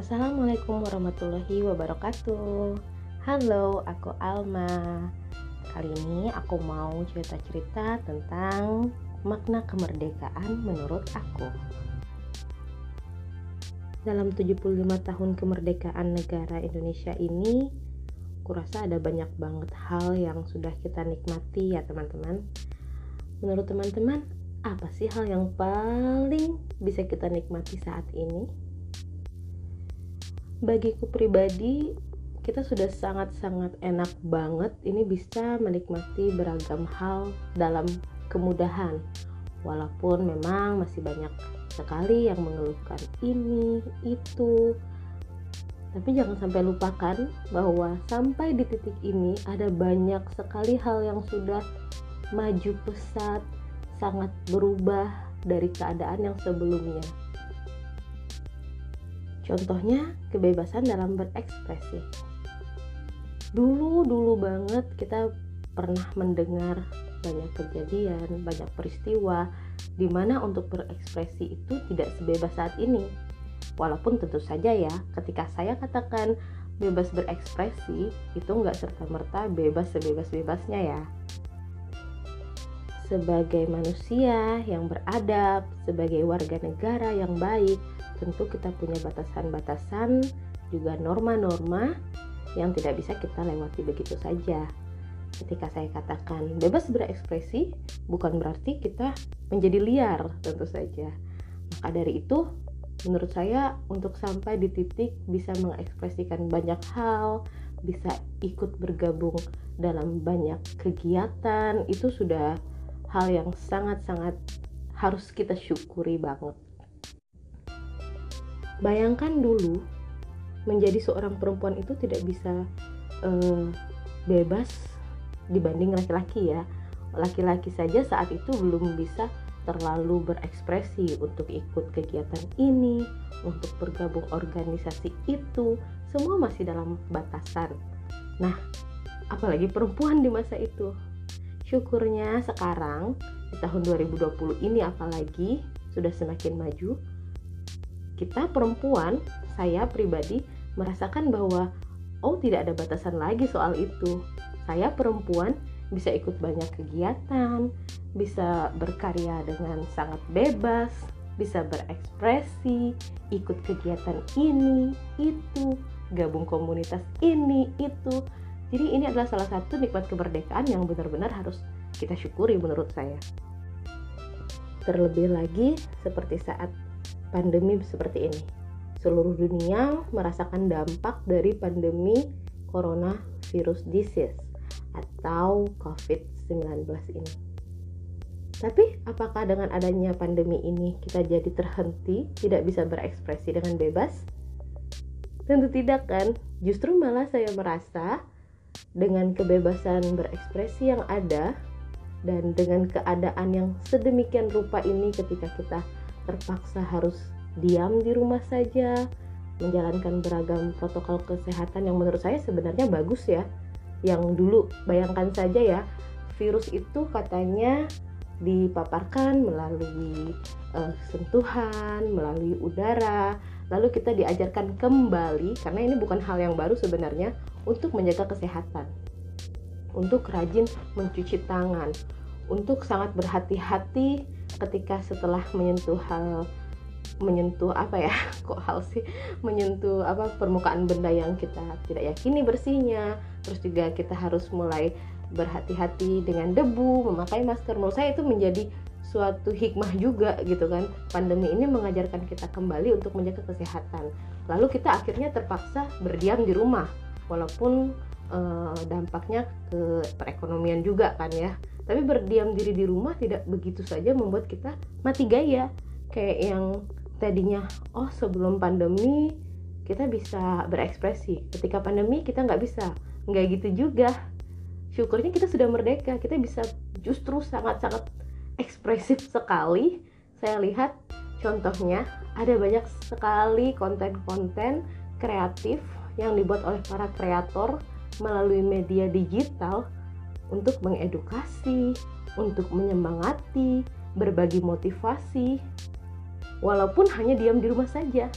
Assalamualaikum warahmatullahi wabarakatuh. Halo, aku Alma. Kali ini aku mau cerita-cerita tentang makna kemerdekaan menurut aku. Dalam 75 tahun kemerdekaan negara Indonesia ini, kurasa ada banyak banget hal yang sudah kita nikmati ya teman-teman. Menurut teman-teman, apa sih hal yang paling bisa kita nikmati saat ini? Bagiku pribadi, kita sudah sangat-sangat enak banget ini bisa menikmati beragam hal dalam kemudahan. Walaupun memang masih banyak sekali yang mengeluhkan ini, itu, tapi jangan sampai lupakan bahwa sampai di titik ini ada banyak sekali hal yang sudah maju pesat, sangat berubah dari keadaan yang sebelumnya. Contohnya, kebebasan dalam berekspresi. Dulu banget kita pernah mendengar banyak kejadian, banyak peristiwa di mana untuk berekspresi itu tidak sebebas saat ini. Walaupun tentu saja ya, ketika saya katakan bebas berekspresi, itu nggak serta-merta bebas sebebas-bebasnya ya. Sebagai manusia yang beradab, sebagai warga negara yang baik, tentu kita punya batasan-batasan, juga norma-norma yang tidak bisa kita lewati begitu saja. Ketika saya katakan bebas berekspresi, bukan berarti kita menjadi liar tentu saja. Maka dari itu, menurut saya untuk sampai di titik bisa mengekspresikan banyak hal, bisa ikut bergabung dalam banyak kegiatan, itu sudah hal yang sangat-sangat harus kita syukuri banget. Bayangkan dulu menjadi seorang perempuan itu tidak bisa bebas dibanding laki-laki ya. Laki-laki saja saat itu belum bisa terlalu berekspresi untuk ikut kegiatan ini, untuk bergabung organisasi itu, semua masih dalam batasan. Nah, apalagi perempuan di masa itu. Syukurnya sekarang di tahun 2020 ini apalagi sudah semakin maju. Kita perempuan, saya pribadi merasakan bahwa tidak ada batasan lagi soal itu. Saya perempuan bisa ikut banyak kegiatan, bisa berkarya dengan sangat bebas, bisa berekspresi, ikut kegiatan ini, itu, gabung komunitas ini, itu. Jadi ini adalah salah satu nikmat kemerdekaan yang benar-benar harus kita syukuri menurut saya. Terlebih lagi seperti saat pandemi seperti ini. Seluruh dunia merasakan dampak dari pandemi coronavirus disease atau COVID-19 ini. Tapi apakah dengan adanya pandemi ini kita jadi terhenti, tidak bisa berekspresi dengan bebas? Tentu tidak kan? Justru malah saya merasa dengan kebebasan berekspresi yang ada dan dengan keadaan yang sedemikian rupa ini, ketika kita terpaksa harus diam di rumah saja, menjalankan beragam protokol kesehatan yang menurut saya sebenarnya bagus ya. Yang dulu, bayangkan saja ya, virus itu katanya dipaparkan melalui sentuhan, melalui udara, lalu kita diajarkan kembali, karena ini bukan hal yang baru sebenarnya, untuk menjaga kesehatan, untuk rajin mencuci tangan, untuk sangat berhati-hati ketika setelah menyentuh permukaan benda yang kita tidak yakini bersihnya. Terus juga kita harus mulai berhati-hati dengan debu, memakai masker. Menurut saya itu menjadi suatu hikmah juga gitu kan. Pandemi ini mengajarkan kita kembali untuk menjaga kesehatan, lalu kita akhirnya terpaksa berdiam di rumah, walaupun dampaknya ke perekonomian juga kan ya. Tapi berdiam diri di rumah tidak begitu saja membuat kita mati gaya. Kayak yang tadinya, sebelum pandemi kita bisa berekspresi, ketika pandemi kita nggak bisa. Nggak gitu juga. Syukurnya kita sudah merdeka, kita bisa justru sangat-sangat ekspresif sekali. Saya lihat contohnya ada banyak sekali konten-konten kreatif yang dibuat oleh para kreator melalui media digital untuk mengedukasi, untuk menyemangati, berbagi motivasi, walaupun hanya diam di rumah saja.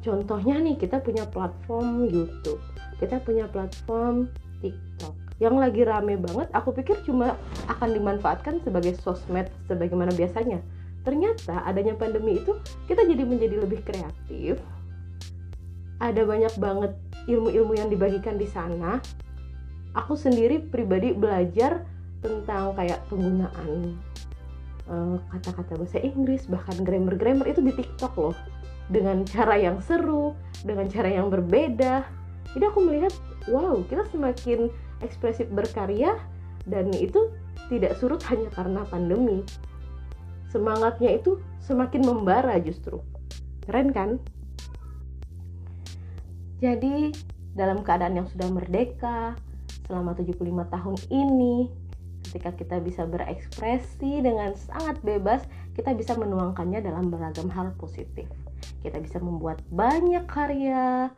Contohnya nih, kita punya platform YouTube, kita punya platform TikTok yang lagi rame banget. Aku pikir cuma akan dimanfaatkan sebagai sosmed sebagaimana biasanya. Ternyata adanya pandemi itu kita jadi menjadi lebih kreatif. Ada banyak banget ilmu-ilmu yang dibagikan di sana. Aku sendiri pribadi belajar tentang kayak penggunaan kata-kata bahasa Inggris, bahkan grammar-grammar itu di TikTok loh, dengan cara yang seru, dengan cara yang berbeda. Jadi aku melihat, wow, kita semakin ekspresif berkarya, dan itu tidak surut hanya karena pandemi. Semangatnya itu semakin membara justru. Keren kan? Jadi dalam keadaan yang sudah merdeka selama 75 tahun ini, ketika kita bisa berekspresi dengan sangat bebas, kita bisa menuangkannya dalam beragam hal positif. Kita bisa membuat banyak karya.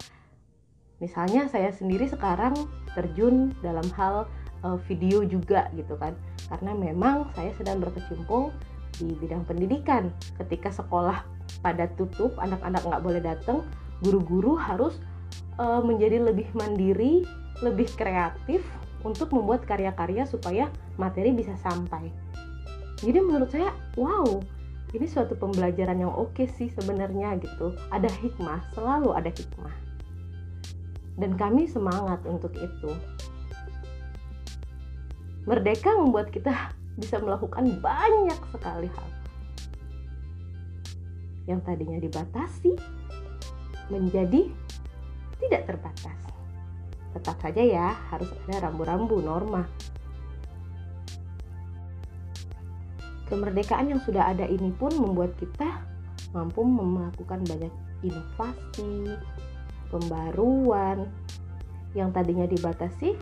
Misalnya saya sendiri sekarang terjun dalam hal video juga gitu kan, karena memang saya sedang berkecimpung di bidang pendidikan. Ketika sekolah pada tutup, anak-anak nggak boleh datang, guru-guru harus menjadi lebih mandiri, lebih kreatif untuk membuat karya-karya supaya materi bisa sampai. Jadi menurut saya, wow, ini suatu pembelajaran yang oke sih sebenarnya gitu. Ada hikmah, selalu ada hikmah. Dan kami semangat untuk itu. Merdeka membuat kita bisa melakukan banyak sekali hal yang tadinya dibatasi menjadi tidak terbatas. Tetap saja ya, harus ada rambu-rambu norma. Kemerdekaan yang sudah ada ini pun membuat kita mampu melakukan banyak inovasi, pembaruan yang tadinya dibatasi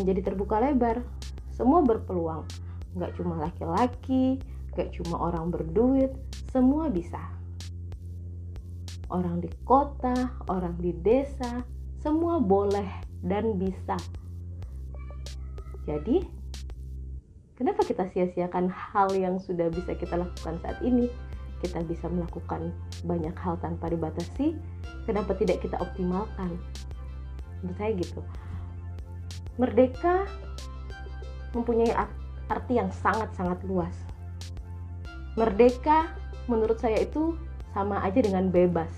menjadi terbuka lebar. Semua berpeluang, nggak cuma laki-laki, nggak cuma orang berduit, semua bisa. Orang di kota, orang di desa, semua boleh dan bisa. Jadi, kenapa kita sia-siakan hal yang sudah bisa kita lakukan saat ini? Kita bisa melakukan banyak hal tanpa dibatasi, kenapa tidak kita optimalkan? Menurut saya gitu. Merdeka mempunyai arti yang sangat-sangat luas. Merdeka menurut saya itu sama aja dengan bebas.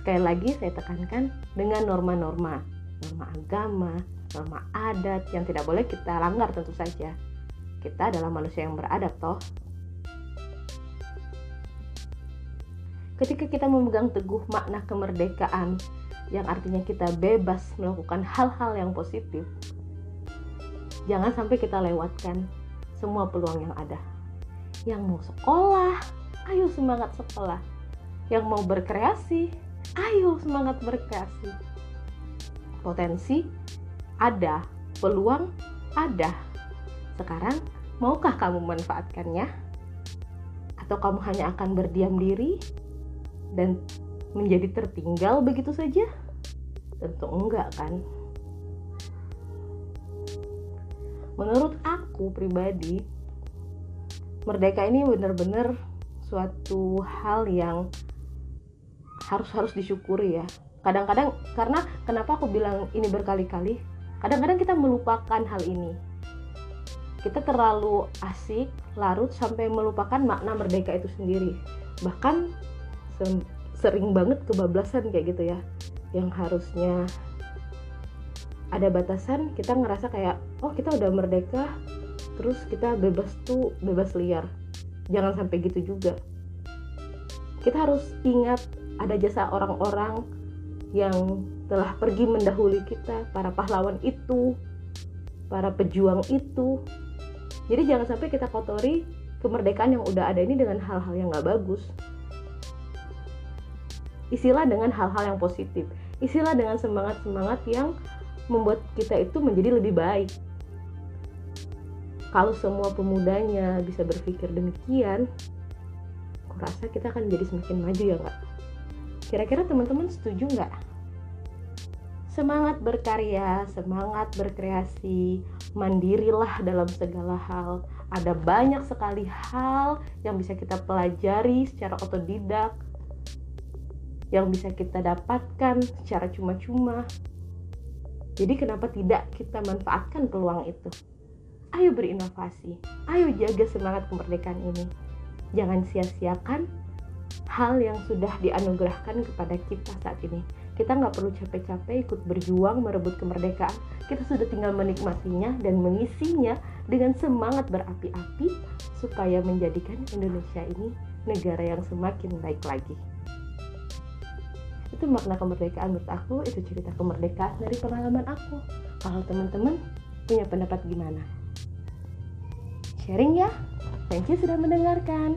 Sekali lagi saya tekankan, dengan norma-norma, norma agama, norma adat yang tidak boleh kita langgar tentu saja. Kita adalah manusia yang beradab toh. Ketika kita memegang teguh makna kemerdekaan yang artinya kita bebas melakukan hal-hal yang positif, jangan sampai kita lewatkan semua peluang yang ada. Yang mau sekolah, ayo semangat sekolah. Yang mau berkreasi, ayo semangat berkreasi. Potensi ada, peluang ada. Sekarang, maukah kamu memanfaatkannya? Atau kamu hanya akan berdiam diri dan menjadi tertinggal begitu saja? Tentu enggak kan? Menurut aku pribadi, merdeka ini benar-benar suatu hal yang harus disyukuri ya. Kadang-kadang, karena kenapa aku bilang ini berkali-kali, kadang-kadang kita melupakan hal ini. Kita terlalu asik, larut, sampai melupakan makna merdeka itu sendiri. Bahkan sering banget kebablasan kayak gitu ya. Yang harusnya ada batasan, kita ngerasa kayak, oh kita udah merdeka, terus kita bebas tuh, bebas liar. Jangan sampai gitu juga. Kita harus ingat ada jasa orang-orang yang telah pergi mendahului kita, para pahlawan itu, para pejuang itu. Jadi jangan sampai kita kotori kemerdekaan yang udah ada ini dengan hal-hal yang gak bagus. Isilah dengan hal-hal yang positif. Isilah dengan semangat-semangat yang membuat kita itu menjadi lebih baik. Kalau semua pemudanya bisa berpikir demikian, aku rasa kita akan jadi semakin maju ya nggak? Kira-kira teman-teman setuju nggak? Semangat berkarya, semangat berkreasi, mandirilah dalam segala hal. Ada banyak sekali hal yang bisa kita pelajari secara otodidak. yang bisa kita dapatkan secara cuma-cuma. Jadi kenapa tidak kita manfaatkan peluang itu? Ayo berinovasi, ayo jaga semangat kemerdekaan ini. Jangan sia-siakan hal yang sudah dianugerahkan kepada kita saat ini. Kita nggak perlu capek-capek ikut berjuang merebut kemerdekaan. Kita sudah tinggal menikmatinya dan mengisinya dengan semangat berapi-api supaya menjadikan Indonesia ini negara yang semakin baik lagi. Itu makna kemerdekaan menurut aku, itu cerita kemerdekaan dari pengalaman aku. Kalau teman-teman punya pendapat gimana? Sharing ya. Thank you sudah mendengarkan.